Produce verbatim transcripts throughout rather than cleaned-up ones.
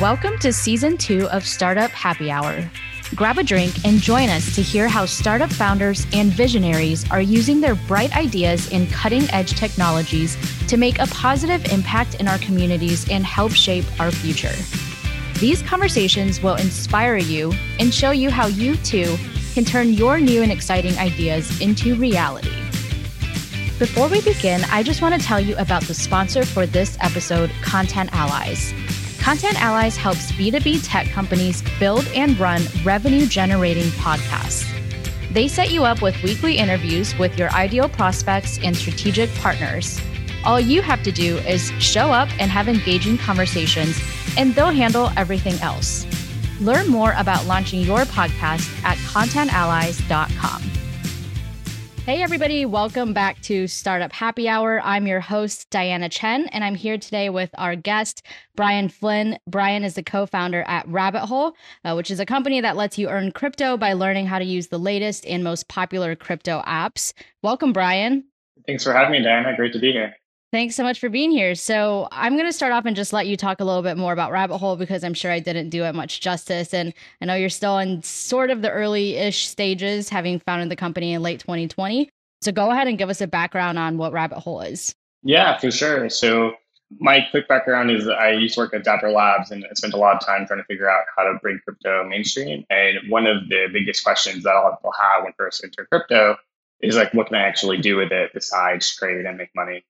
Welcome to Season two of Startup Happy Hour. Grab a drink and join us to hear how startup founders and visionaries are using their bright ideas and cutting-edge technologies to make a positive impact in our communities and help shape our future. These conversations will inspire you and show you how you, too, can turn your new and exciting ideas into reality. Before we begin, I just want to tell you about the sponsor for this episode, Content Allies. Content Allies helps B two B tech companies build and run revenue-generating podcasts. They set you up with weekly interviews with your ideal prospects and strategic partners. All you have to do is show up and have engaging conversations, and they'll handle everything else. Learn more about launching your podcast at content allies dot com. Hey everybody, welcome back to Startup Happy Hour. I'm your host, Diana Chen, and I'm here today with our guest, Brian Flynn. Brian is the co-founder at Rabbit Hole, uh, which is a company that lets you earn crypto by learning how to use the latest and most popular crypto apps. Welcome, Brian. Thanks for having me, Diana. Great to be here. Thanks so much for being here. So I'm going to start off and just let you talk a little bit more about Rabbit Hole, because I'm sure I didn't do it much justice. And I know you're still in sort of the early-ish stages, having founded the company in late twenty twenty. So go ahead and give us a background on what Rabbit Hole is. Yeah, for sure. So my quick background is I used to work at Dapper Labs, and I spent a lot of time trying to figure out how to bring crypto mainstream. And one of the biggest questions that a lot of people have when first enter crypto is like, what can I actually do with it besides trade and make money?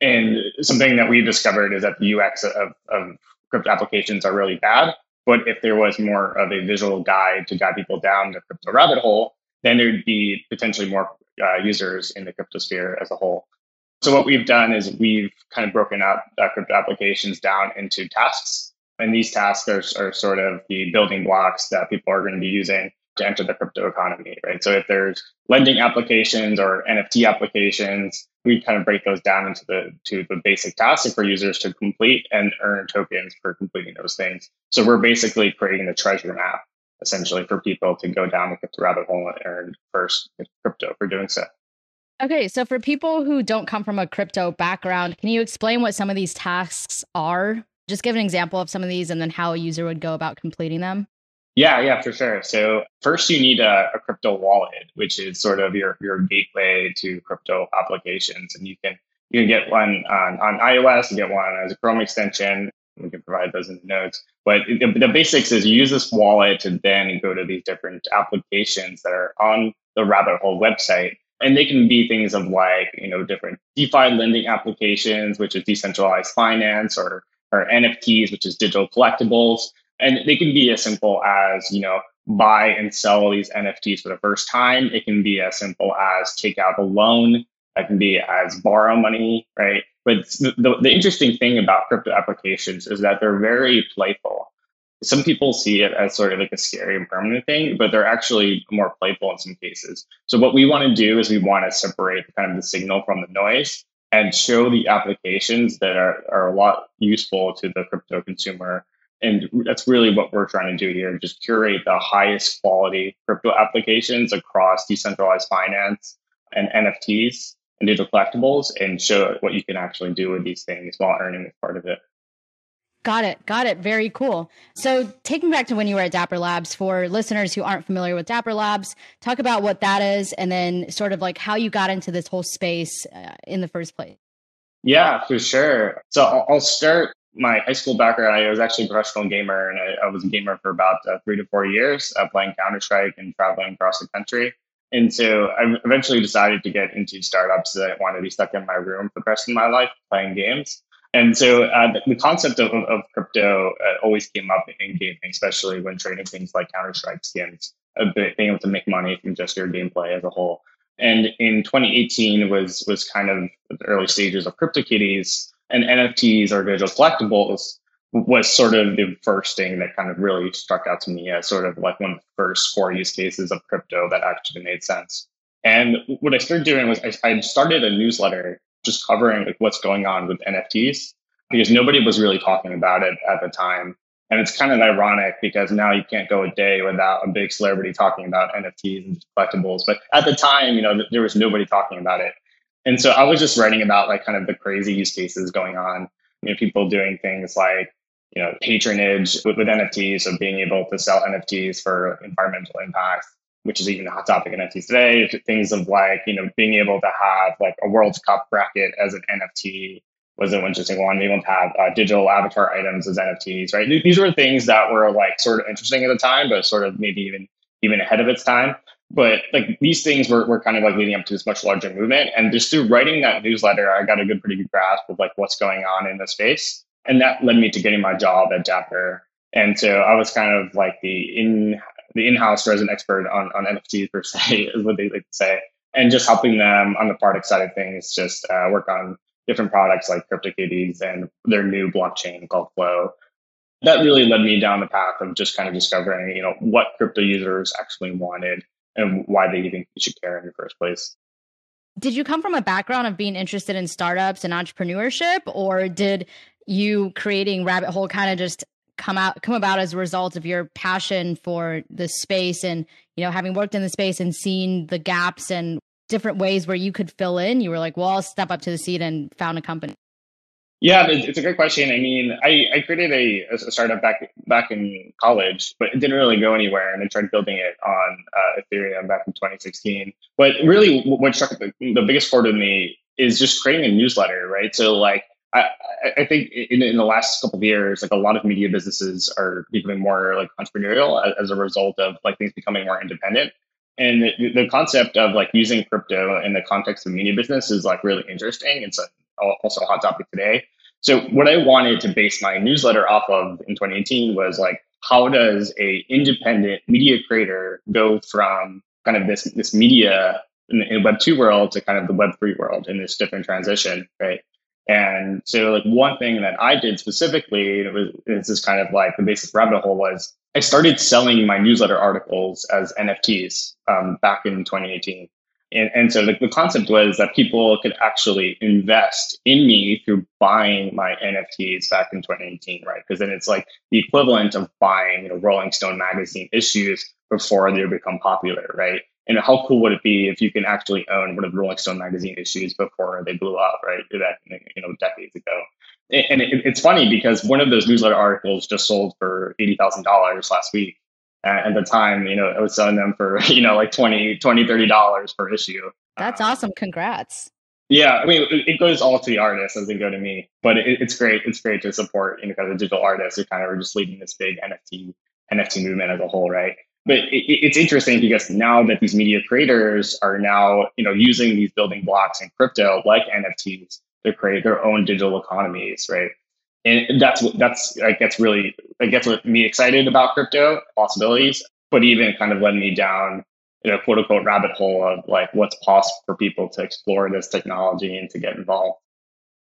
And something that we've discovered is that the U X of, of crypto applications are really bad. But if there was more of a visual guide to guide people down the crypto rabbit hole, then there'd be potentially more uh, users in the crypto sphere as a whole. So what we've done is we've kind of broken up uh, crypto applications down into tasks. And these tasks are, are sort of the building blocks that people are going to be using to enter the crypto economy, right? So if there's lending applications or N F T applications, we kind of break those down into the to the basic tasks for users to complete and earn tokens for completing those things. So we're basically creating the treasure map, essentially, for people to go down with the rabbit hole and earn first crypto for doing so. Okay, so for people who don't come from a crypto background, can you explain what some of these tasks are? Just give an example of some of these and then how a user would go about completing them. Yeah, yeah, for sure. So first you need a, a crypto wallet, which is sort of your, your gateway to crypto applications. And you can you can get one on, on iOS, you get one as a Chrome extension. We can provide those in the notes. But the, the basics is you use this wallet to then go to these different applications that are on the Rabbit Hole website. And they can be things of like, you know, different DeFi lending applications, which is decentralized finance, or or N F Ts, which is digital collectibles. And they can be as simple as, you know, buy and sell these N F Ts for the first time. It can be as simple as take out a loan. It can be as borrow money, right? But the, the interesting thing about crypto applications is that they're very playful. Some people see it as sort of like a scary and permanent thing, but they're actually more playful in some cases. So what we want to do is we want to separate kind of the signal from the noise and show the applications that are, are a lot useful to the crypto consumer. And that's really what we're trying to do here, just curate the highest quality crypto applications across decentralized finance and N F Ts and digital collectibles, and show what you can actually do with these things while earning as part of it. Got it. Got it. Very cool. So take me back to when you were at Dapper Labs. For listeners who aren't familiar with Dapper Labs, talk about what that is and then sort of like how you got into this whole space uh, in the first place. Yeah, for sure. So I'll, I'll start. My high school background, I was actually a professional gamer, and I, I was a gamer for about uh, three to four years, uh, playing Counter-Strike and traveling across the country. And so I eventually decided to get into startups. I wanted to be stuck in my room for the rest of my life playing games. And so uh, the, the concept of, of crypto uh, always came up in gaming, especially when trading things like Counter-Strike skins, uh, being able to make money from just your gameplay as a whole. And in twenty eighteen was was kind of the early stages of CryptoKitties. And N F Ts or digital collectibles was sort of the first thing that kind of really struck out to me as sort of like one of the first core use cases of crypto that actually made sense. And what I started doing was I, I started a newsletter just covering like what's going on with N F Ts, because nobody was really talking about it at the time. And it's kind of ironic because now you can't go a day without a big celebrity talking about N F Ts and collectibles. But at the time, you know, there was nobody talking about it. And so I was just writing about like kind of the crazy use cases going on, you know, people doing things like, you know, patronage with, with N F Ts, so being able to sell N F Ts for environmental impacts, which is even a hot topic in N F Ts today. Things of like, you know, being able to have like a World Cup bracket as an N F T was an interesting one. Being able to have uh, digital avatar items as N F Ts, right? These were things that were like sort of interesting at the time, but sort of maybe even even ahead of its time. But like these things were, were kind of like leading up to this much larger movement. And just through writing that newsletter, I got a good, pretty good grasp of like what's going on in the space. And that led me to getting my job at Dapper. And so I was kind of like the in the in-house resident expert on, on N F Ts per se, is what they like to say. And just helping them on the product side of things, just uh, work on different products like CryptoKitties and their new blockchain called Flow. That really led me down the path of just kind of discovering, you know, what crypto users actually wanted and why they even should care in the first place. Did you come from a background of being interested in startups and entrepreneurship, or did you creating Rabbit Hole kind of just come out, come about as a result of your passion for the space and, you know, having worked in the space and seen the gaps and different ways where you could fill in? You were like, well, I'll step up to the seat and found a company. Yeah, it's a great question. I mean, I, I created a, a startup back back in college, but it didn't really go anywhere. And I tried building it on uh, Ethereum back in twenty sixteen. But really what struck the, the biggest chord with me is just creating a newsletter, right? So like, I, I think in, in the last couple of years, like a lot of media businesses are becoming more like entrepreneurial as, as a result of like things becoming more independent. And the, the concept of like using crypto in the context of media business is like really interesting. It's a, also a hot topic today. So what I wanted to base my newsletter off of in twenty eighteen was like, how does a independent media creator go from kind of this, this media in the Web two world to kind of the Web three world in this different transition, right? And so like one thing that I did specifically, it was, this is kind of like the basic rabbit hole, was I started selling my newsletter articles as N F Ts um, back in twenty eighteen. And, and so the, the concept was that people could actually invest in me through buying my N F Ts back in twenty eighteen, right? Because then it's like the equivalent of buying, you know, Rolling Stone magazine issues before they become popular, right? And how cool would it be if you can actually own one of the Rolling Stone magazine issues before they blew up, right? That, you know, decades ago. And it, it's funny because one of those newsletter articles just sold for eighty thousand dollars last week. At the time, you know, I was selling them for, you know, like twenty, twenty, thirty dollars per issue. That's um, awesome. Congrats. Yeah. I mean, it, it goes all to the artist, doesn't go to me, but it, it's great. It's great to support, you know, kind of digital artists who kind of are just leading this big N F T, N F T movement as a whole, right? But it, it's interesting because now that these media creators are now, you know, using these building blocks in crypto, like N F Ts, to create their own digital economies, right? And that's what that's like that's really like gets what me excited about crypto possibilities, but even kind of led me down, you know, quote unquote rabbit hole of like what's possible for people to explore this technology and to get involved.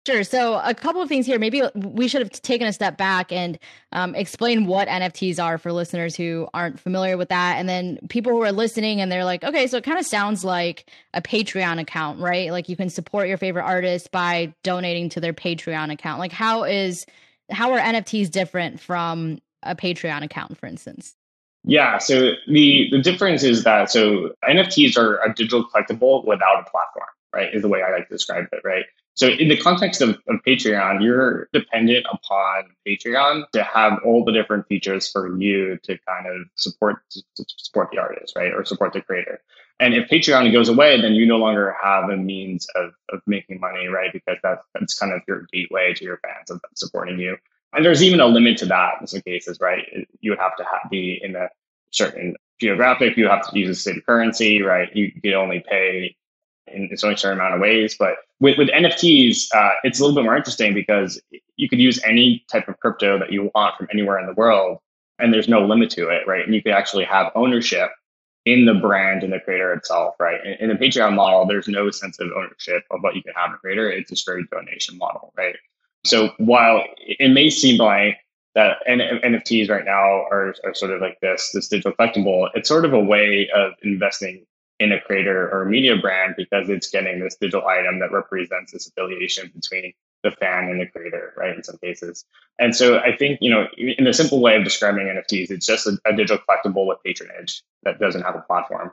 Sure. So a couple of things here. Maybe we should have taken a step back and um, explain what N F Ts are for listeners who aren't familiar with that. And then people who are listening and they're like, okay, so it kind of sounds like a Patreon account, right? Like you can support your favorite artist by donating to their Patreon account. Like how is, how are N F Ts different from a Patreon account, for instance? Yeah. So the, the difference is that, so N F Ts are a digital collectible without a platform, right? Is the way I like to describe it, right? So in the context of, of Patreon, you're dependent upon Patreon to have all the different features for you to kind of support to support the artist, right? Or support the creator. And if Patreon goes away, then you no longer have a means of, of making money, right? Because that's, that's kind of your gateway to your fans of supporting you. And there's even a limit to that in some cases, right? You would have to have, be in a certain geographic, you have to use a certain currency, right? You can only pay in a certain amount of ways. But with, with N F Ts, uh, it's a little bit more interesting because you could use any type of crypto that you want from anywhere in the world, and there's no limit to it, right? And you could actually have ownership in the brand and the creator itself, right? In, in the Patreon model, there's no sense of ownership of what you can have in a creator. It's a straight donation model, right? So while it may seem like that N- NFTs right now are, are sort of like this, this digital collectible, it's sort of a way of investing in a creator or a media brand because it's getting this digital item that represents this affiliation between the fan and the creator, right? In some cases. And so I think, you know, in a simple way of describing N F Ts, it's just a, a digital collectible with patronage that doesn't have a platform.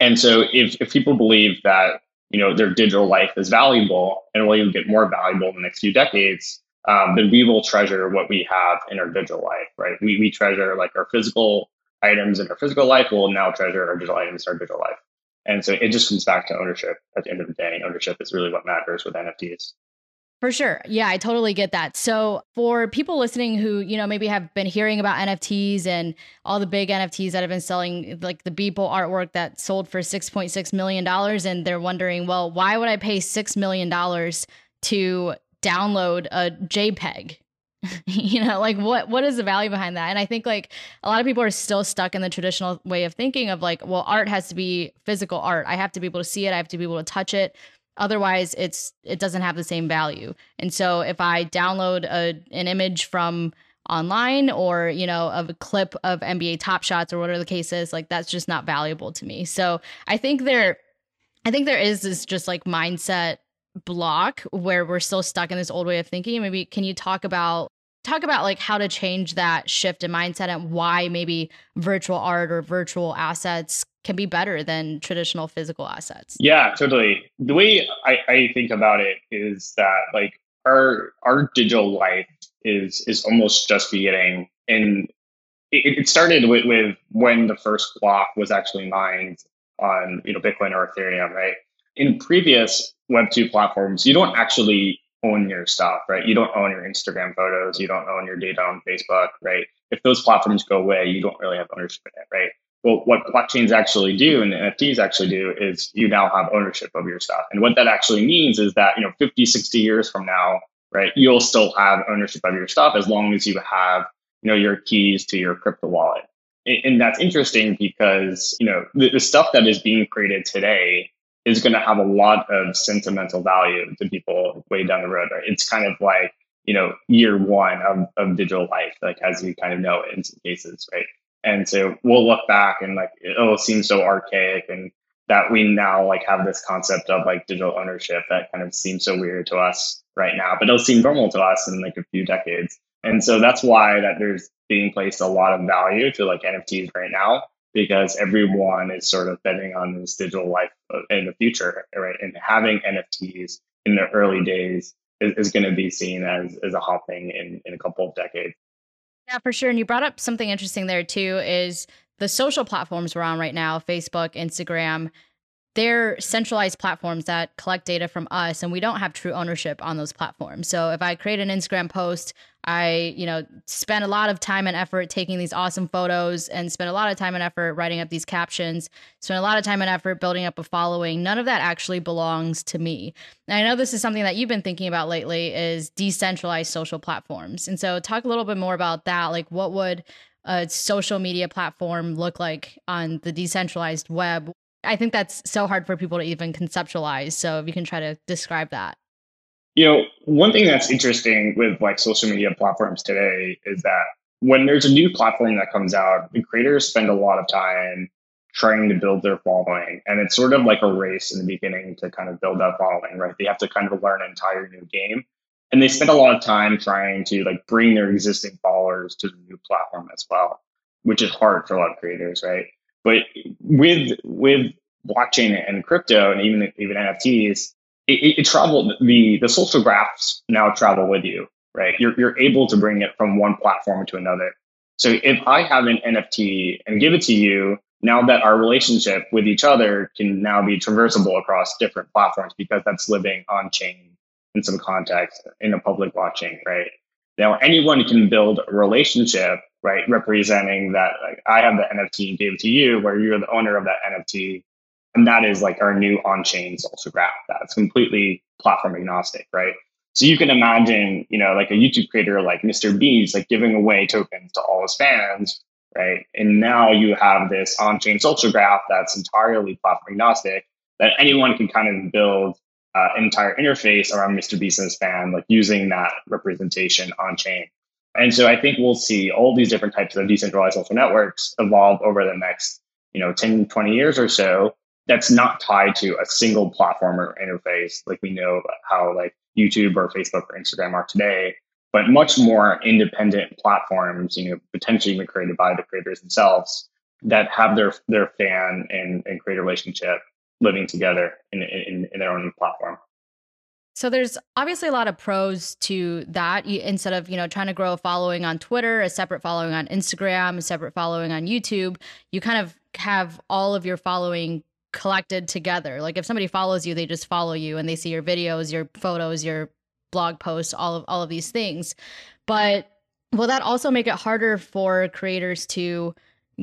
And so if, if people believe that you know, their digital life is valuable and will even get more valuable in the next few decades, um, then we will treasure what we have in our digital life, right? We we treasure like our physical items in our physical life. We'll now treasure our digital items in our digital life. And so it just comes back to ownership at the end of the day. Ownership is really what matters with N F Ts. For sure. Yeah, I totally get that. So for people listening who, you know, maybe have been hearing about N F Ts and all the big N F Ts that have been selling, like the Beeple artwork that sold for six point six million dollars. And they're wondering, well, why would I pay six million dollars to download a JPEG? You know, like what, what is the value behind that? And I think like a lot of people are still stuck in the traditional way of thinking of like, well, art has to be physical art. I have to be able to see it. I have to be able to touch it. Otherwise, it's it doesn't have the same value. And so if I download a, an image from online or, you know, of a clip of N B A Top Shots or whatever the case is, like that's just not valuable to me. So I think there I think there is this just like mindset block where we're still stuck in this old way of thinking. Maybe can you talk about talk about like how to change that shift in mindset and why maybe virtual art or virtual assets can be better than traditional physical assets? Yeah, totally. The way I, I think about it is that like our our digital life is is almost just beginning. And it, it started with, with when the first block was actually mined on, you know, Bitcoin or Ethereum, right? In previous Web two platforms, you don't actually own your stuff, right? You don't own your Instagram photos, you don't own your data on Facebook, right? If those platforms go away, you don't really have ownership in it, right? Well, what blockchains actually do and N F Ts actually do is you now have ownership of your stuff. And what that actually means is that, you know, fifty, sixty years from now, right, you'll still have ownership of your stuff as long as you have, you know, your keys to your crypto wallet. And that's interesting because, you know, the, the stuff that is being created today is going to have a lot of sentimental value to people way down the road, right? It's kind of like, you know, year one of, of digital life, like as you kind of know it in some cases, right? And so we'll look back and like, oh, it seems so archaic, and that we now like have this concept of like digital ownership that kind of seems so weird to us right now, but it'll seem normal to us in like a few decades. And so that's why that there's being placed a lot of value to like N F Ts right now, because everyone is sort of betting on this digital life in the future, right? And having N F Ts in the early days is, is going to be seen as, as a hot thing in, in a couple of decades. Yeah, for sure. And you brought up something interesting there too, is the social platforms we're on right now, Facebook, Instagram, they're centralized platforms that collect data from us, and we don't have true ownership on those platforms. So if I create an Instagram post, I, you know, spend a lot of time and effort taking these awesome photos and spend a lot of time and effort writing up these captions, spend a lot of time and effort building up a following. None of that actually belongs to me. And I know this is something that you've been thinking about lately, is decentralized social platforms. And so talk a little bit more about that. Like what would a social media platform look like on the decentralized web? I think that's so hard for people to even conceptualize. So if you can try to describe that. You know, one thing that's interesting with like social media platforms today is that when there's a new platform that comes out, the creators spend a lot of time trying to build their following. And it's sort of like a race in the beginning to kind of build that following, right? They have to kind of learn an entire new game. And they spend a lot of time trying to like bring their existing followers to the new platform as well, which is hard for a lot of creators, right? But with with blockchain and crypto and even even N F Ts, it, it traveled the the social graphs now travel with you, right? You're you're able to bring it from one platform to another. So if I have an N F T and give it to you, now that our relationship with each other can now be traversable across different platforms because that's living on chain in some context in a public blockchain, right? Now anyone can build a relationship, right, representing that like I have the N F T and gave it to you, where you're the owner of that N F T. And that is like our new on-chain social graph that's completely platform agnostic, right? So you can imagine, you know, like a YouTube creator like Mister Beast, like giving away tokens to all his fans, right? And now you have this on-chain social graph that's entirely platform agnostic that anyone can kind of build uh, an entire interface around Mister Beast and his fan, like using that representation on-chain. And so I think we'll see all these different types of decentralized social networks evolve over the next, you know, ten, twenty years or so. That's not tied to a single platform or interface, like we know how like YouTube or Facebook or Instagram are today, but much more independent platforms, you know, potentially even created by the creators themselves that have their their fan and, and creator relationship living together in, in, in their own platform. So there's obviously a lot of pros to that. You, instead of, you know, trying to grow a following on Twitter, a separate following on Instagram, a separate following on YouTube, you kind of have all of your following collected together. Like if somebody follows you, they just follow you and they see your videos, your photos, your blog posts, all of all of these things. But will that also make it harder for creators to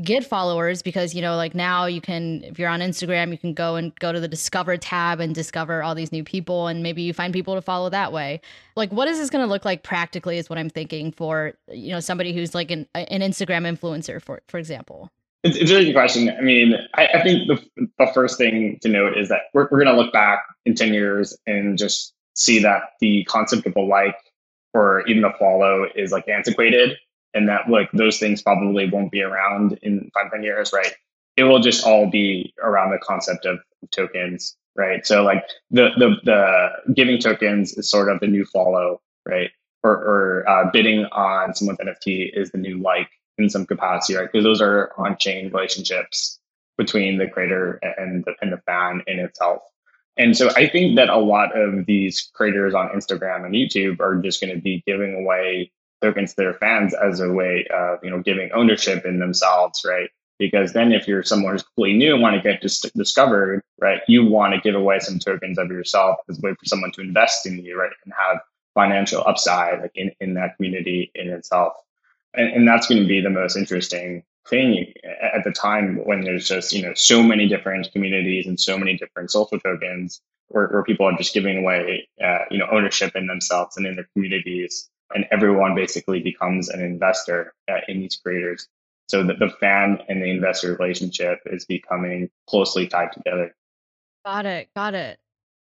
get followers? Because, you know, like now you can, if you're on Instagram, you can go and go to the Discover tab and discover all these new people, and maybe you find people to follow that way. Like, what is this going to look like practically is what I'm thinking for, you know, somebody who's like an, an Instagram influencer, for for example. It's, it's a really good question. I mean, I, I think the, the first thing to note is that we're, we're going to look back in ten years and just see that the concept of a like or even a follow is like antiquated, and that like those things probably won't be around in five, ten years, right? It will just all be around the concept of tokens, right? So like the the, the giving tokens is sort of the new follow, right? Or, or uh, bidding on someone's N F T is the new like in some capacity, right? Because those are on-chain relationships between the creator and the, and the fan in itself. And so I think that a lot of these creators on Instagram and YouTube are just going to be giving away tokens to their fans as a way of, you know, giving ownership in themselves, right? Because then if you're someone who's completely new and want to get dis- discovered, right, you want to give away some tokens of yourself as a way for someone to invest in you, right, and have financial upside like in, in that community in itself. And, and that's going to be the most interesting thing at the time when there's just, you know, so many different communities and so many different social tokens where, where people are just giving away, uh, you know, ownership in themselves and in their communities. And everyone basically becomes an investor uh, in these creators. So that the fan and the investor relationship is becoming closely tied together. Got it. Got it.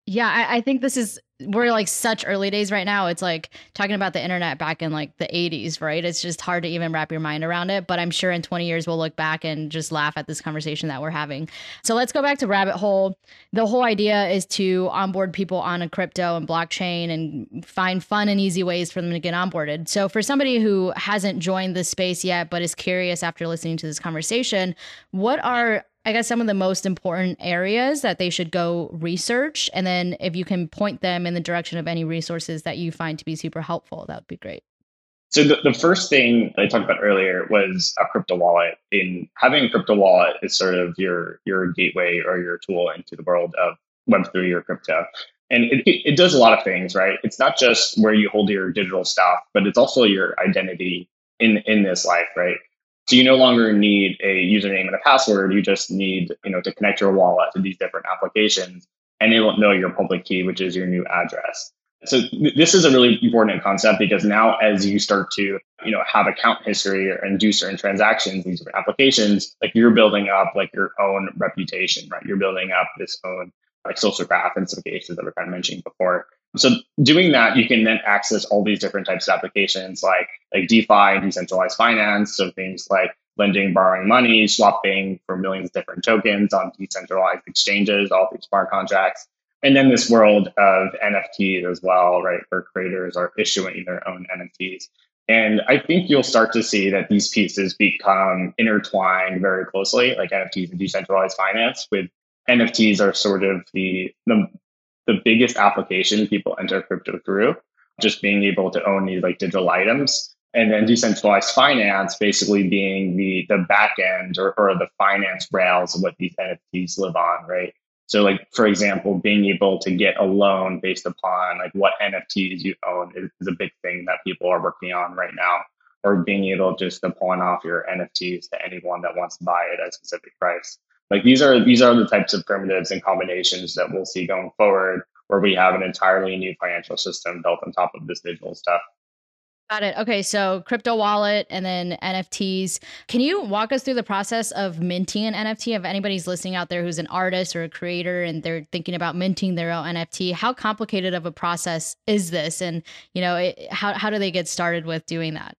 Yeah, I, I think this is, we're like such early days right now. It's like talking about the internet back in like the eighties, right? It's just hard to even wrap your mind around it. But I'm sure in twenty years, we'll look back and just laugh at this conversation that we're having. So let's go back to Rabbit Hole. The whole idea is to onboard people on a crypto and blockchain and find fun and easy ways for them to get onboarded. So for somebody who hasn't joined this space yet, but is curious after listening to this conversation, what are I guess some of the most important areas that they should go research? And then if you can point them in the direction of any resources that you find to be super helpful, that would be great. So the, the first thing I talked about earlier was a crypto wallet. In having a crypto wallet is sort of your, your gateway or your tool into the world of Web three or crypto. And it, it does a lot of things, right? It's not just where you hold your digital stuff, but it's also your identity in, in this life, right? So you no longer need a username and a password. You just need, you know, to connect your wallet to these different applications, and it won't know your public key, which is your new address. So th- this is a really important concept, because now as you start to, you know, have account history or, and do certain transactions, these different applications, like you're building up like your own reputation, right? You're building up this own like social graph in some cases that we're kind of mentioning before. So doing that, you can then access all these different types of applications like like DeFi, decentralized finance, so things like lending, borrowing money, swapping for millions of different tokens on decentralized exchanges, all these smart contracts. And then this world of N F Ts as well, right, where creators are issuing their own N F Ts. And I think you'll start to see that these pieces become intertwined very closely, like N F Ts and decentralized finance, with N F Ts are sort of the the the biggest application people enter crypto through, just being able to own these like digital items. And then decentralized finance basically being the the back end or, or the finance rails of what these N F Ts live on, right? So like, for example, being able to get a loan based upon like what N F Ts you own is, is a big thing that people are working on right now, or being able just to pawn off your N F Ts to anyone that wants to buy it at a specific price. Like these are these are the types of primitives and combinations that we'll see going forward, where we have an entirely new financial system built on top of this digital stuff. Got it. Okay, so crypto wallet and then N F Ts. Can you walk us through the process of minting an N F T? If anybody's listening out there who's an artist or a creator and they're thinking about minting their own N F T, how complicated of a process is this? And you know, it, how how do they get started with doing that?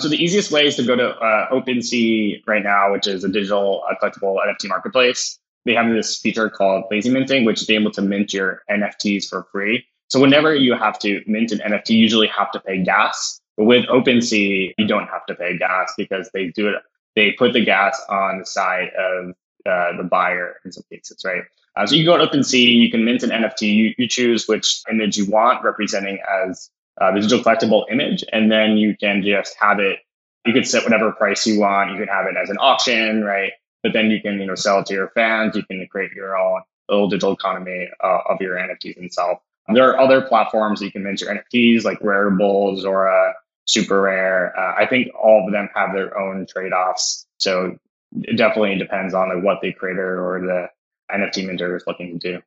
So the easiest way is to go to uh, OpenSea right now, which is a digital uh, collectible N F T marketplace. They have this feature called lazy minting, which is being able to mint your N F Ts for free. So whenever you have to mint an N F T, you usually have to pay gas. But with OpenSea, you don't have to pay gas because they do it. They put the gas on the side of uh, the buyer in some cases, right? Uh, so you go to OpenSea, you can mint an N F T, you, you choose which image you want representing as a digital collectible image, and then you can just have it, you could set whatever price you want, you can have it as an auction, right? But then you can, you know, sell it to your fans, you can create your own little digital economy uh, of your N F Ts itself. There are other platforms that you can mint your N F Ts, like Rarible, Zora, Super Rare. Uh, I think all of them have their own trade-offs. So it definitely depends on like, what the creator or the N F T minter is looking to do.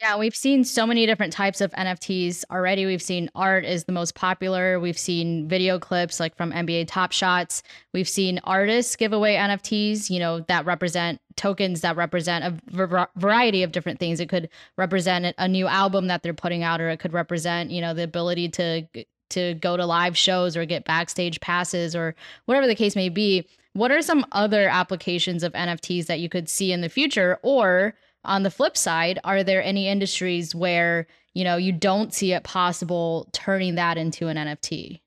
Yeah, we've seen so many different types of N F Ts already. We've seen art is the most popular. We've seen video clips like from N B A Top Shots. We've seen artists give away N F Ts, you know, that represent tokens that represent a variety of different things. It could represent a new album that they're putting out, or it could represent, you know, the ability to to go to live shows or get backstage passes or whatever the case may be. What are some other applications of N F Ts that you could see in the future? Or on the flip side, are there any industries where, you know, you don't see it possible turning that into an N F T?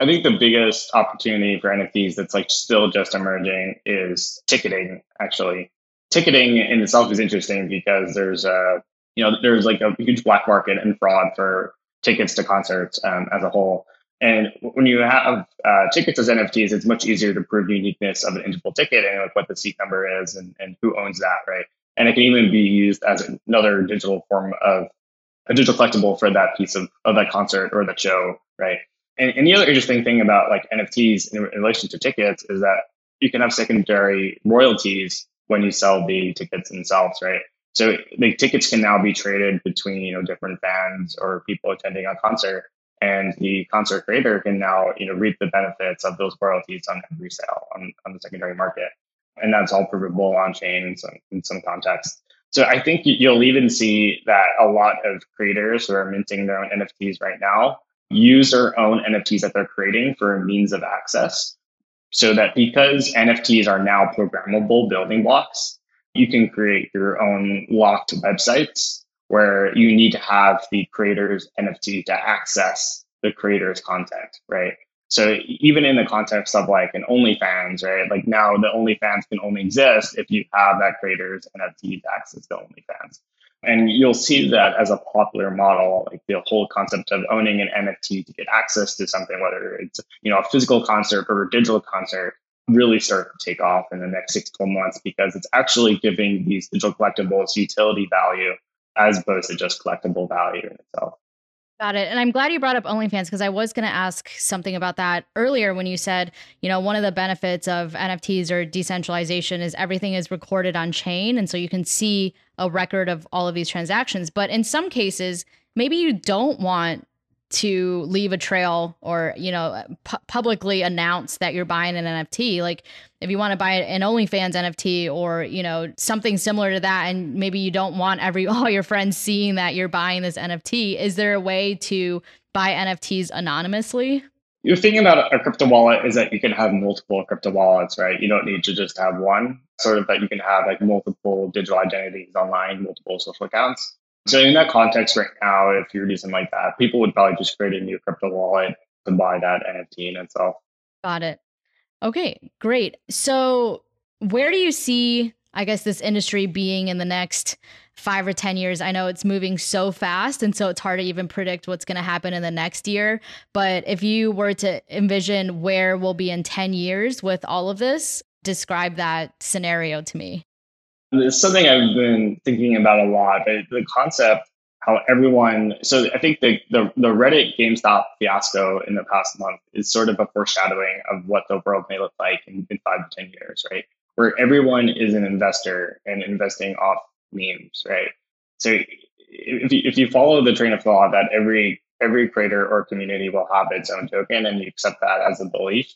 I think the biggest opportunity for N F Ts that's like still just emerging is ticketing, actually. Ticketing in itself is interesting because there's a, you know, there's like a huge black market and fraud for tickets to concerts um, as a whole. And when you have uh, tickets as N F Ts, it's much easier to prove the uniqueness of an individual ticket and like what the seat number is and, and who owns that, right? And it can even be used as another digital form of a digital collectible for that piece of, of that concert or that show, right? And, and the other interesting thing about like N F Ts in relation to tickets is that you can have secondary royalties when you sell the tickets themselves, right? So the tickets can now be traded between, you know, different fans or people attending a concert, and the concert creator can now, you know, reap the benefits of those royalties on every sale on, on the secondary market. And that's all provable on chain in some, in some context. So I think you'll even see that a lot of creators who are minting their own N F Ts right now use their own N F Ts that they're creating for a means of access. So that because N F Ts are now programmable building blocks, you can create your own locked websites where you need to have the creator's N F T to access the creator's content, right? So even in the context of like an OnlyFans, right? Like now the OnlyFans can only exist if you have that creator's N F T to access the OnlyFans. And you'll see that as a popular model, like the whole concept of owning an N F T to get access to something, whether it's, you know, a physical concert or a digital concert, really start to take off in the next six to twelve months, because it's actually giving these digital collectibles utility value as opposed to just collectible value in itself. Got it. And I'm glad you brought up OnlyFans, because I was going to ask something about that earlier when you said, you know, one of the benefits of N F Ts or decentralization is everything is recorded on chain. And so you can see a record of all of these transactions. But in some cases, maybe you don't want to leave a trail or, you know, pu- publicly announce that you're buying an N F T. Like if you want to buy an OnlyFans N F T or, you know, something similar to that, and maybe you don't want every all your friends seeing that you're buying this N F T, is there a way to buy N F Ts anonymously? You're thinking about a crypto wallet is that you can have multiple crypto wallets, right? You don't need to just have one, sort of that you can have like multiple digital identities online, multiple social accounts. So in that context right now, if you're doing something like that, people would probably just create a new crypto wallet to buy that N F T in itself. Got it. Okay, great. So where do you see, I guess, this industry being in the next five or ten years? I know it's moving so fast, and so it's hard to even predict what's going to happen in the next year. But if you were to envision where we'll be in ten years with all of this, describe that scenario to me. It's something I've been thinking about a lot, but the concept, how everyone, so I think the, the, the Reddit GameStop fiasco in the past month is sort of a foreshadowing of what the world may look like in, in five to ten years, right? Where everyone is an investor and investing off memes, right? So if you, if you follow the train of thought that every, every creator or community will have its own token, and you accept that as a belief,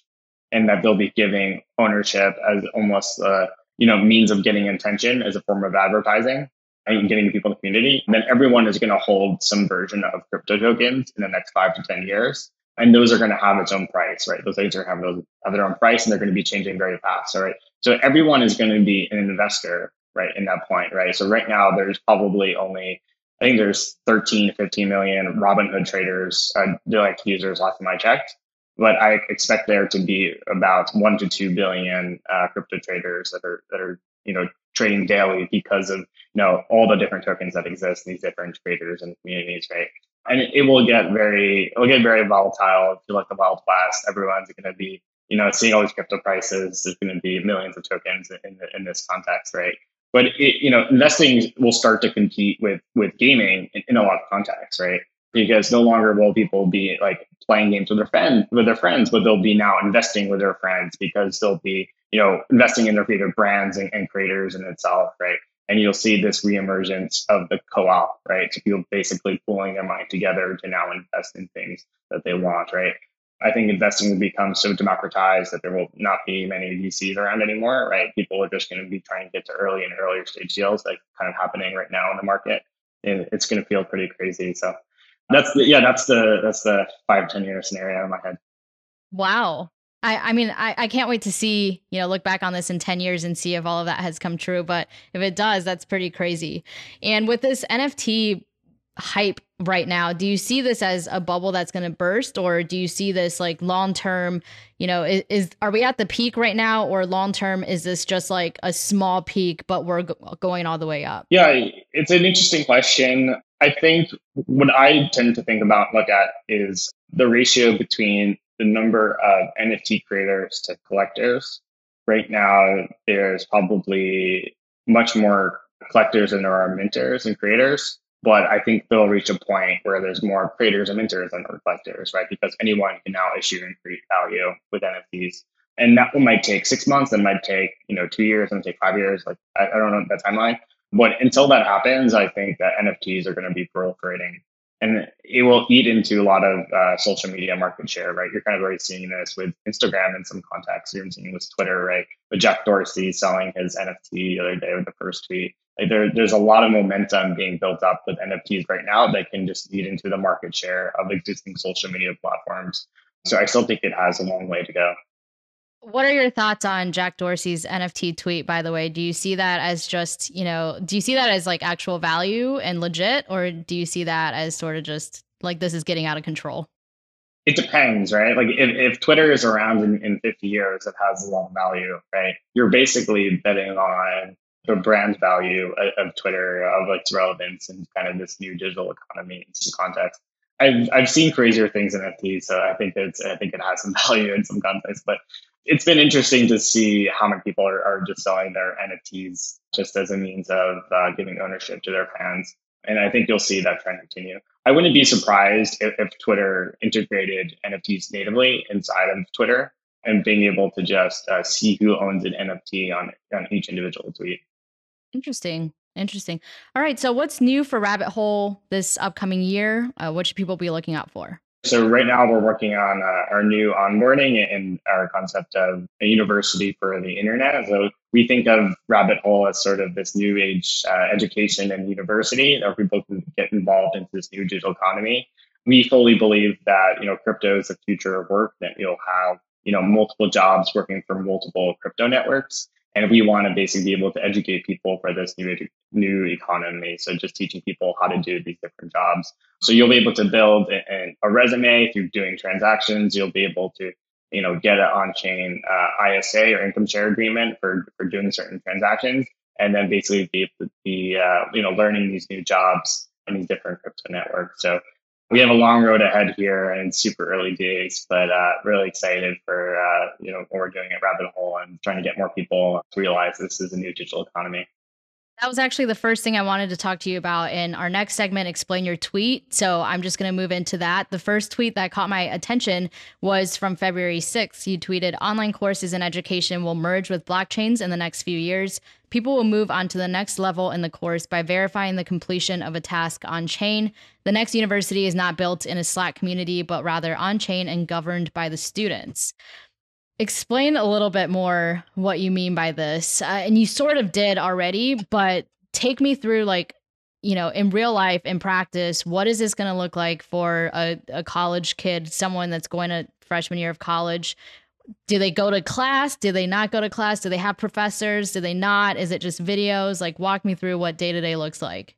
and that they'll be giving ownership as almost a, uh, you know, means of getting attention as a form of advertising and getting people in the community, and then everyone is going to hold some version of crypto tokens in the next five to ten years. And those are going to have its own price, right? Those things are going to have, those, have their own price, and they're going to be changing very fast, all right? So everyone is going to be an investor, right, in that point, right? So right now, there's probably only, I think there's thirteen, fifteen million Robinhood traders, uh, like users last time I checked. But I expect there to be about one to two billion uh, crypto traders that are that are you know, trading daily because of, you know, all the different tokens that exist, these different traders and communities, right? And it, it will get very, it'll get very volatile. If you look at the Wild West, everyone's going to be, you know, seeing all these crypto prices. There's going to be millions of tokens in the, in this context, right? But it, you know, investing will start to compete with with gaming in, in a lot of contexts, right? Because no longer will people be like playing games with their friend with their friends, but they'll be now investing with their friends because they'll be, you know, investing in their favorite brands and, and creators in itself, right? And you'll see this reemergence of the co-op, right? So people basically pooling their money together to now invest in things that they want, right? I think investing will become so democratized that there will not be many V Cs around anymore, right? People are just going to be trying to get to early and earlier stage deals, like kind of happening right now in the market, and it's going to feel pretty crazy. So that's the, yeah, that's the that's the five ten year scenario in my head. Wow, I I mean I I can't wait to see, you know, look back on this in ten years and see if all of that has come true. But if it does, that's pretty crazy. And with this N F T hype right now, do you see this as a bubble that's going to burst, or do you see this like long term, you know, is, is are we at the peak right now, or long term is this just like a small peak but we're go going all the way up? Yeah, it's an interesting question. I think what I tend to think about look at is the ratio between the number of N F T creators to collectors. Right now there's probably much more collectors than there are minters and creators. But I think they'll reach a point where there's more creators and minters than collectors, right? Because anyone can now issue and create value with N F Ts. And that might take six months, that might take, you know, two years, and take five years. Like, I, I don't know that timeline. But until that happens, I think that N F Ts are going to be proliferating. And it will eat into a lot of uh, social media market share, right? You're kind of already seeing this with Instagram in some contexts. You're seeing this Twitter, right? With Jack Dorsey selling his N F T the other day with the first tweet. Like there, there's a lot of momentum being built up with N F Ts right now that can just eat into the market share of existing social media platforms. So I still think it has a long way to go. What are your thoughts on Jack Dorsey's N F T tweet, by the way? Do you see that as just, you know, do you see that as like actual value and legit, or do you see that as sort of just like this is getting out of control? It depends, right? Like if, if Twitter is around in, in fifty years, it has a lot of value, right? You're basically betting on the brand value of, of Twitter, of its relevance and kind of this new digital economy in some context. I've, I've seen crazier things in N F Ts, so I think it's, I think it has some value in some context, but it's been interesting to see how many people are, are just selling their N F Ts just as a means of uh, giving ownership to their fans. And I think you'll see that trend continue. I wouldn't be surprised if, if Twitter integrated N F Ts natively inside of Twitter and being able to just uh, see who owns an N F T on, on each individual tweet. Interesting. Interesting. All right. So what's new for Rabbit Hole this upcoming year? Uh, what should people be looking out for? So right now we're working on uh, our new onboarding and our concept of a university for the internet. So we think of Rabbit Hole as sort of this new age uh, education and university that people can get involved into this new digital economy. We fully believe that, you know, crypto is the future of work, that you'll have, you know, multiple jobs working for multiple crypto networks. And we want to basically be able to educate people for this new new economy. So just teaching people how to do these different jobs. So you'll be able to build a, a resume through doing transactions. You'll be able to, you know, get an on-chain uh, I S A or income share agreement for, for doing certain transactions, and then basically be able to be, uh, you know, learning these new jobs in these different crypto networks. So we have a long road ahead here, and it's super early days, but uh, really excited for uh, you know, what we're doing at Rabbit Hole and trying to get more people to realize this is a new digital economy. That was actually the first thing I wanted to talk to you about in our next segment, Explain Your Tweet. So I'm just going to move into that. The first tweet that caught my attention was from February sixth. You tweeted, "Online courses and education will merge with blockchains in the next few years. People will move on to the next level in the course by verifying the completion of a task on chain. The next university is not built in a Slack community, but rather on chain and governed by the students." Explain a little bit more what you mean by this. Uh, and you sort of did already, but take me through, like, you know, in real life, in practice, what is this going to look like for a, a college kid, someone that's going to freshman year of college? Do they go to class? Do they not go to class? Do they have professors? Do they not? Is it just videos? Like, walk me through what day-to-day looks like.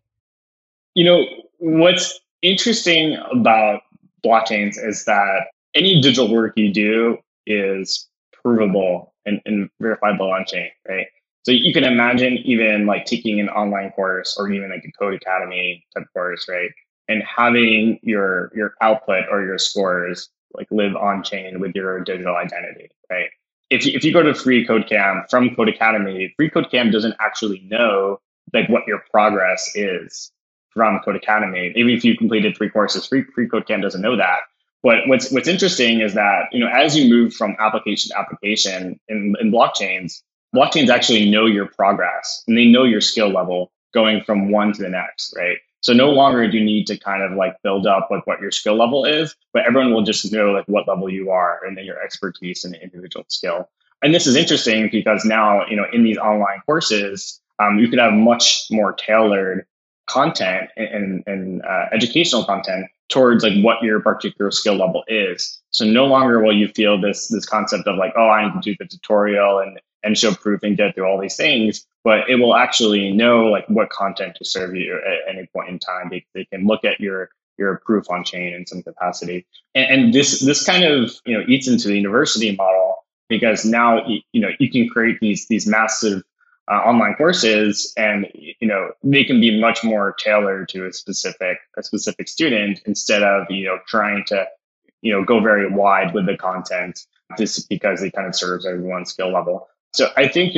You know, what's interesting about blockchains is that any digital work you do is provable and, and verifiable on chain, right? So you can imagine even like taking an online course or even like a Code Academy type course, right? And having your your output or your scores like live on chain with your digital identity, right? If you, if you go to Free Code Camp from Code Academy, Free Code Camp doesn't actually know like what your progress is from Code Academy. Maybe if you completed three courses, Free, Free Code Camp doesn't know that. But what's what's interesting is that, you know, as you move from application to application in, in blockchains, blockchains actually know your progress and they know your skill level going from one to the next, right? So no longer do you need to kind of like build up like what your skill level is, but everyone will just know like what level you are and then your expertise and individual skill. And this is interesting because now, you know, in these online courses, um, you could have much more tailored content and, and uh, educational content towards like what your particular skill level is. So no longer will you feel this this concept of like, oh, I need to do the tutorial and and show proof and get through all these things, but it will actually know like what content to serve you at any point in time. They, they can look at your your proof on chain in some capacity, and, and this this kind of you know eats into the university model because now you, you know you can create these these massive uh, online courses, and you know they can be much more tailored to a specific a specific student instead of you know trying to you know go very wide with the content just because it kind of serves everyone's skill level. So I think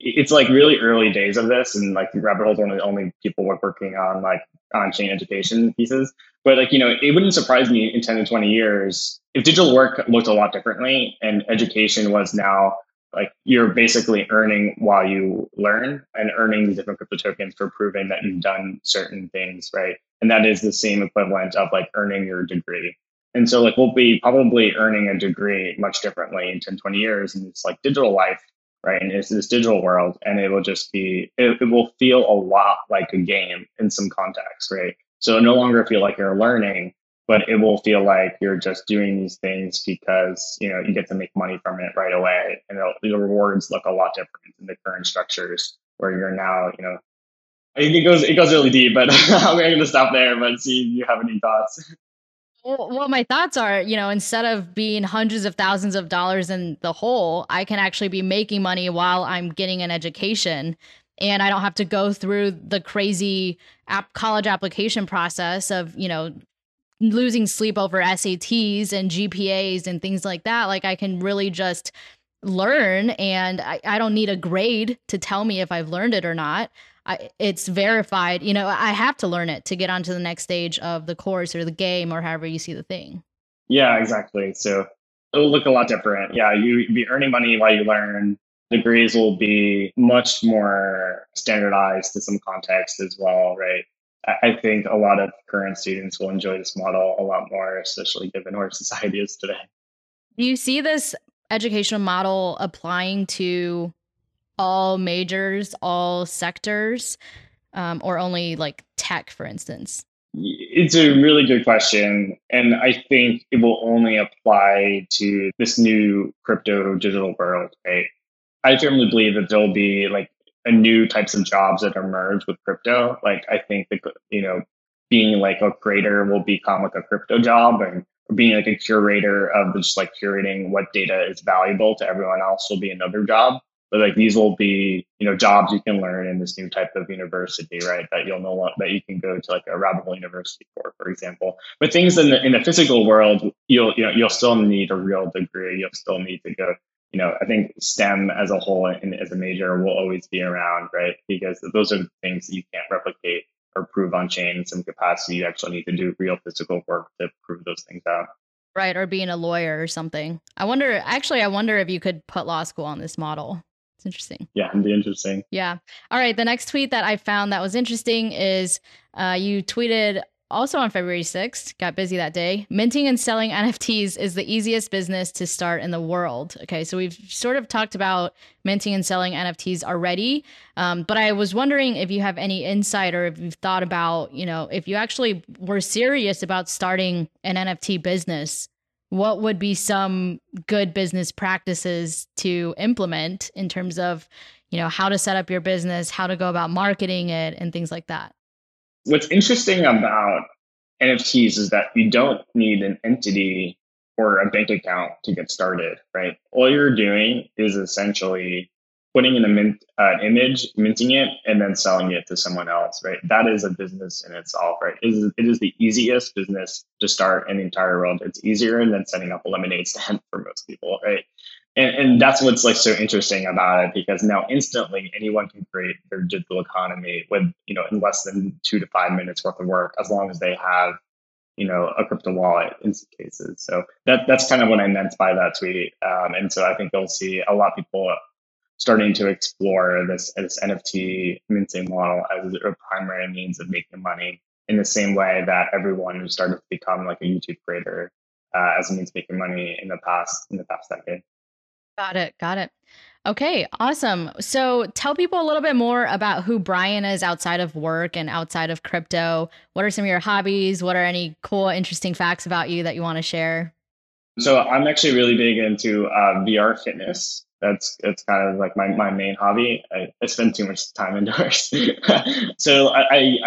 it's like really early days of this, and like Rabbit Hole is one of the only people working on like on-chain education pieces. But like you know, it wouldn't surprise me in ten to twenty years if digital work looked a lot differently, and education was now like you're basically earning while you learn and earning different crypto tokens for proving that you've done certain things, right? And that is the same equivalent of like earning your degree. And so like we'll be probably earning a degree much differently in ten, twenty years, and it's like digital life. Right, and it's this digital world, and it will just be, it, it will feel a lot like a game in some context, right? So no longer feel like you're learning, but it will feel like you're just doing these things because, you know, you get to make money from it right away, and it'll, the rewards look a lot different in the current structures where you're now, you know, it goes, it goes really deep, but I'm going to stop there, but see if you have any thoughts. Well, my thoughts are, you know, instead of being hundreds of thousands of dollars in the hole, I can actually be making money while I'm getting an education, and I don't have to go through the crazy app college application process of, you know, losing sleep over S A Ts and G P As and things like that. Like I can really just learn, and I, I don't need a grade to tell me if I've learned it or not. I, it's verified, you know, I have to learn it to get onto the next stage of the course or the game or however you see the thing. Yeah, exactly. So it'll look a lot different. Yeah, you be earning money while you learn. Degrees will be much more standardized to some context as well, right? I, I think a lot of current students will enjoy this model a lot more, especially given where society is today. Do you see this educational model applying to all majors, all sectors, um, or only like tech, for instance? It's a really good question. And I think it will only apply to this new crypto digital world, right? I firmly believe that there'll be like a new types of jobs that emerge with crypto. Like I think that, you know, being like a creator will become like a crypto job, and being like a curator of just like curating what data is valuable to everyone else will be another job. But like these will be, you know, jobs you can learn in this new type of university, right? That you'll know that you can go to like a Rabbit Hole university for, for example. But things in the in the physical world, you'll you know you'll still need a real degree. You'll still need to go. You know, I think STEM as a whole and as a major will always be around, right? Because those are things that you can't replicate or prove on chain in some capacity. You actually need to do real physical work to prove those things out. Right, or being a lawyer or something. I wonder. Actually, I wonder if you could put law school on this model. Interesting. Yeah, it'd be interesting. Yeah. All right. The next tweet that I found that was interesting is uh, you tweeted also on February sixth, got busy that day. Minting and selling N F Ts is the easiest business to start in the world. Okay. So we've sort of talked about minting and selling N F Ts already. Um, but I was wondering if you have any insight or if you've thought about, you know, if you actually were serious about starting an N F T business, what would be some good business practices to implement in terms of, you know, how to set up your business, how to go about marketing it, and things like that? What's interesting about N F Ts is that you don't need an entity or a bank account to get started, right? All you're doing is essentially putting in a mint, uh, an image, minting it, and then selling it to someone else, right? That is a business in itself, right? It is, it is the easiest business to start in the entire world. It's easier than setting up a lemonade stand for most people, right? And, and that's what's like so interesting about it, because now instantly anyone can create their digital economy with, you know, in less than two to five minutes worth of work, as long as they have, you know, a crypto wallet in some cases. So that that's kind of what I meant by that tweet. Um, and so I think you'll see a lot of people starting to explore this, this N F T minting model as a primary means of making money, in the same way that everyone who started to become like a YouTube creator uh, as a means of making money in the past, in the past decade. Got it. Got it. Okay. Awesome. So tell people a little bit more about who Brian is outside of work and outside of crypto. What are some of your hobbies? What are any cool, interesting facts about you that you want to share? So I'm actually really big into uh, V R fitness. That's it's kind of like my, my main hobby. I, I spend too much time indoors. So I, I,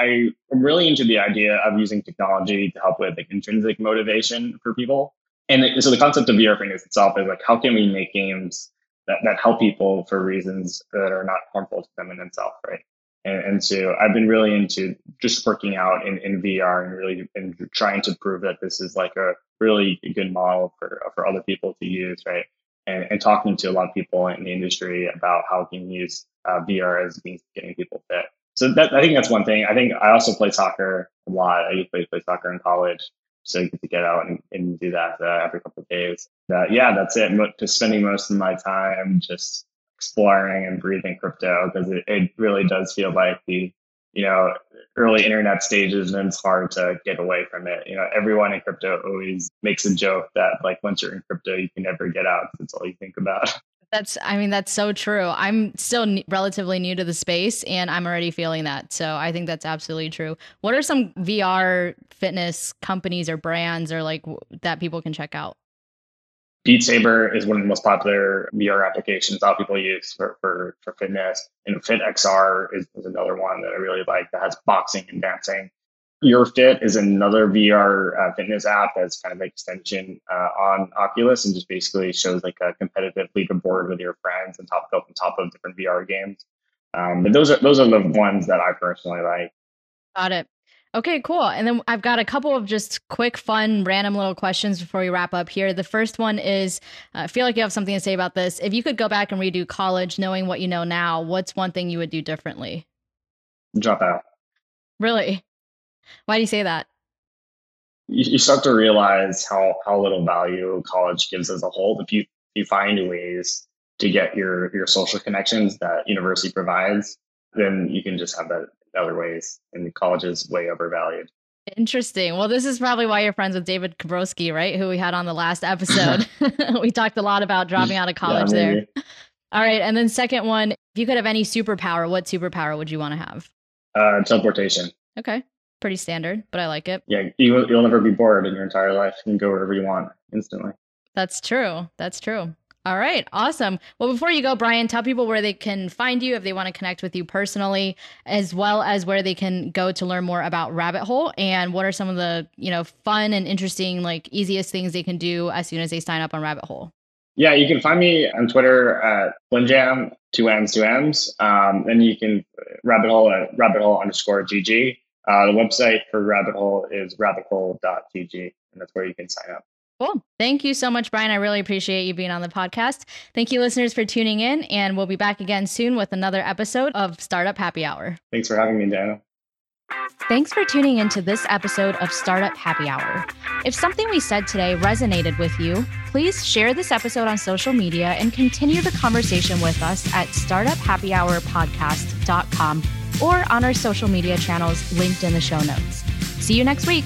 I'm really into the idea of using technology to help with like intrinsic motivation for people. And so the concept of V R fitness itself is like, how can we make games that, that help people for reasons that are not harmful to them in themselves, right? And, and so I've been really into just working out in, in V R and really and trying to prove that this is like a really good model for, for other people to use, right? And, and talking to a lot of people in the industry about how we can use uh, V R as means of getting people fit. So that, I think that's one thing. I think I also play soccer a lot. I used to play, play soccer in college. So you get to get out and, and do that uh, every couple of days. Uh, yeah, that's it. Mo- just spending most of my time just exploring and breathing crypto, because it, it really does feel like the, you know, early internet stages, and it's hard to get away from it. You know, everyone in crypto always makes a joke that like once you're in crypto, you can never get out. That's all you think about. That's, I mean, that's so true. I'm still n- relatively new to the space and I'm already feeling that. So I think that's absolutely true. What are some V R fitness companies or brands or like w- that people can check out? Beat Saber is one of the most popular V R applications that people use for, for, for fitness. And FitXR is, is another one that I really like that has boxing and dancing. Your Fit is another V R uh, fitness app that's kind of an extension uh, on Oculus, and just basically shows like a competitive leaderboard with your friends and top up on top of different V R games. Um, but those are those are the ones that I personally like. Got it. Okay, cool. And then I've got a couple of just quick, fun, random little questions before we wrap up here. The first one is, uh, I feel like you have something to say about this. If you could go back and redo college, knowing what you know now, what's one thing you would do differently? Drop out. Really? Why do you say that? You start to realize how, how little value college gives as a whole. If you you find ways to get your, your social connections that university provides, then you can just have that other ways, and college is way overvalued. Interesting. Well, this is probably why you're friends with David Kabrowski, right? Who we had on the last episode. We talked a lot about dropping out of college yeah, there. All right. And then second one, if you could have any superpower, what superpower would you want to have? Uh, teleportation. Okay. Pretty standard, but I like it. Yeah, you, you'll never be bored in your entire life. You can go wherever you want instantly. That's true. That's true. All right. Awesome. Well, before you go, Brian, tell people where they can find you if they want to connect with you personally, as well as where they can go to learn more about Rabbit Hole, and what are some of the, you know, fun and interesting, like easiest things they can do as soon as they sign up on Rabbit Hole. Yeah, you can find me on Twitter at Blinjam, two M's, two M's. Um, and you can Rabbit Hole at Rabbit Hole underscore G G. Uh, the website for Rabbit Hole is rabbit hole dot g g, and that's where you can sign up. Cool. Thank you so much, Brian. I really appreciate you being on the podcast. Thank you, listeners, for tuning in, and we'll be back again soon with another episode of Startup Happy Hour. Thanks for having me, Dana. Thanks for tuning into this episode of Startup Happy Hour. If something we said today resonated with you, please share this episode on social media and continue the conversation with us at startup happy hour podcast dot com or on our social media channels linked in the show notes. See you next week.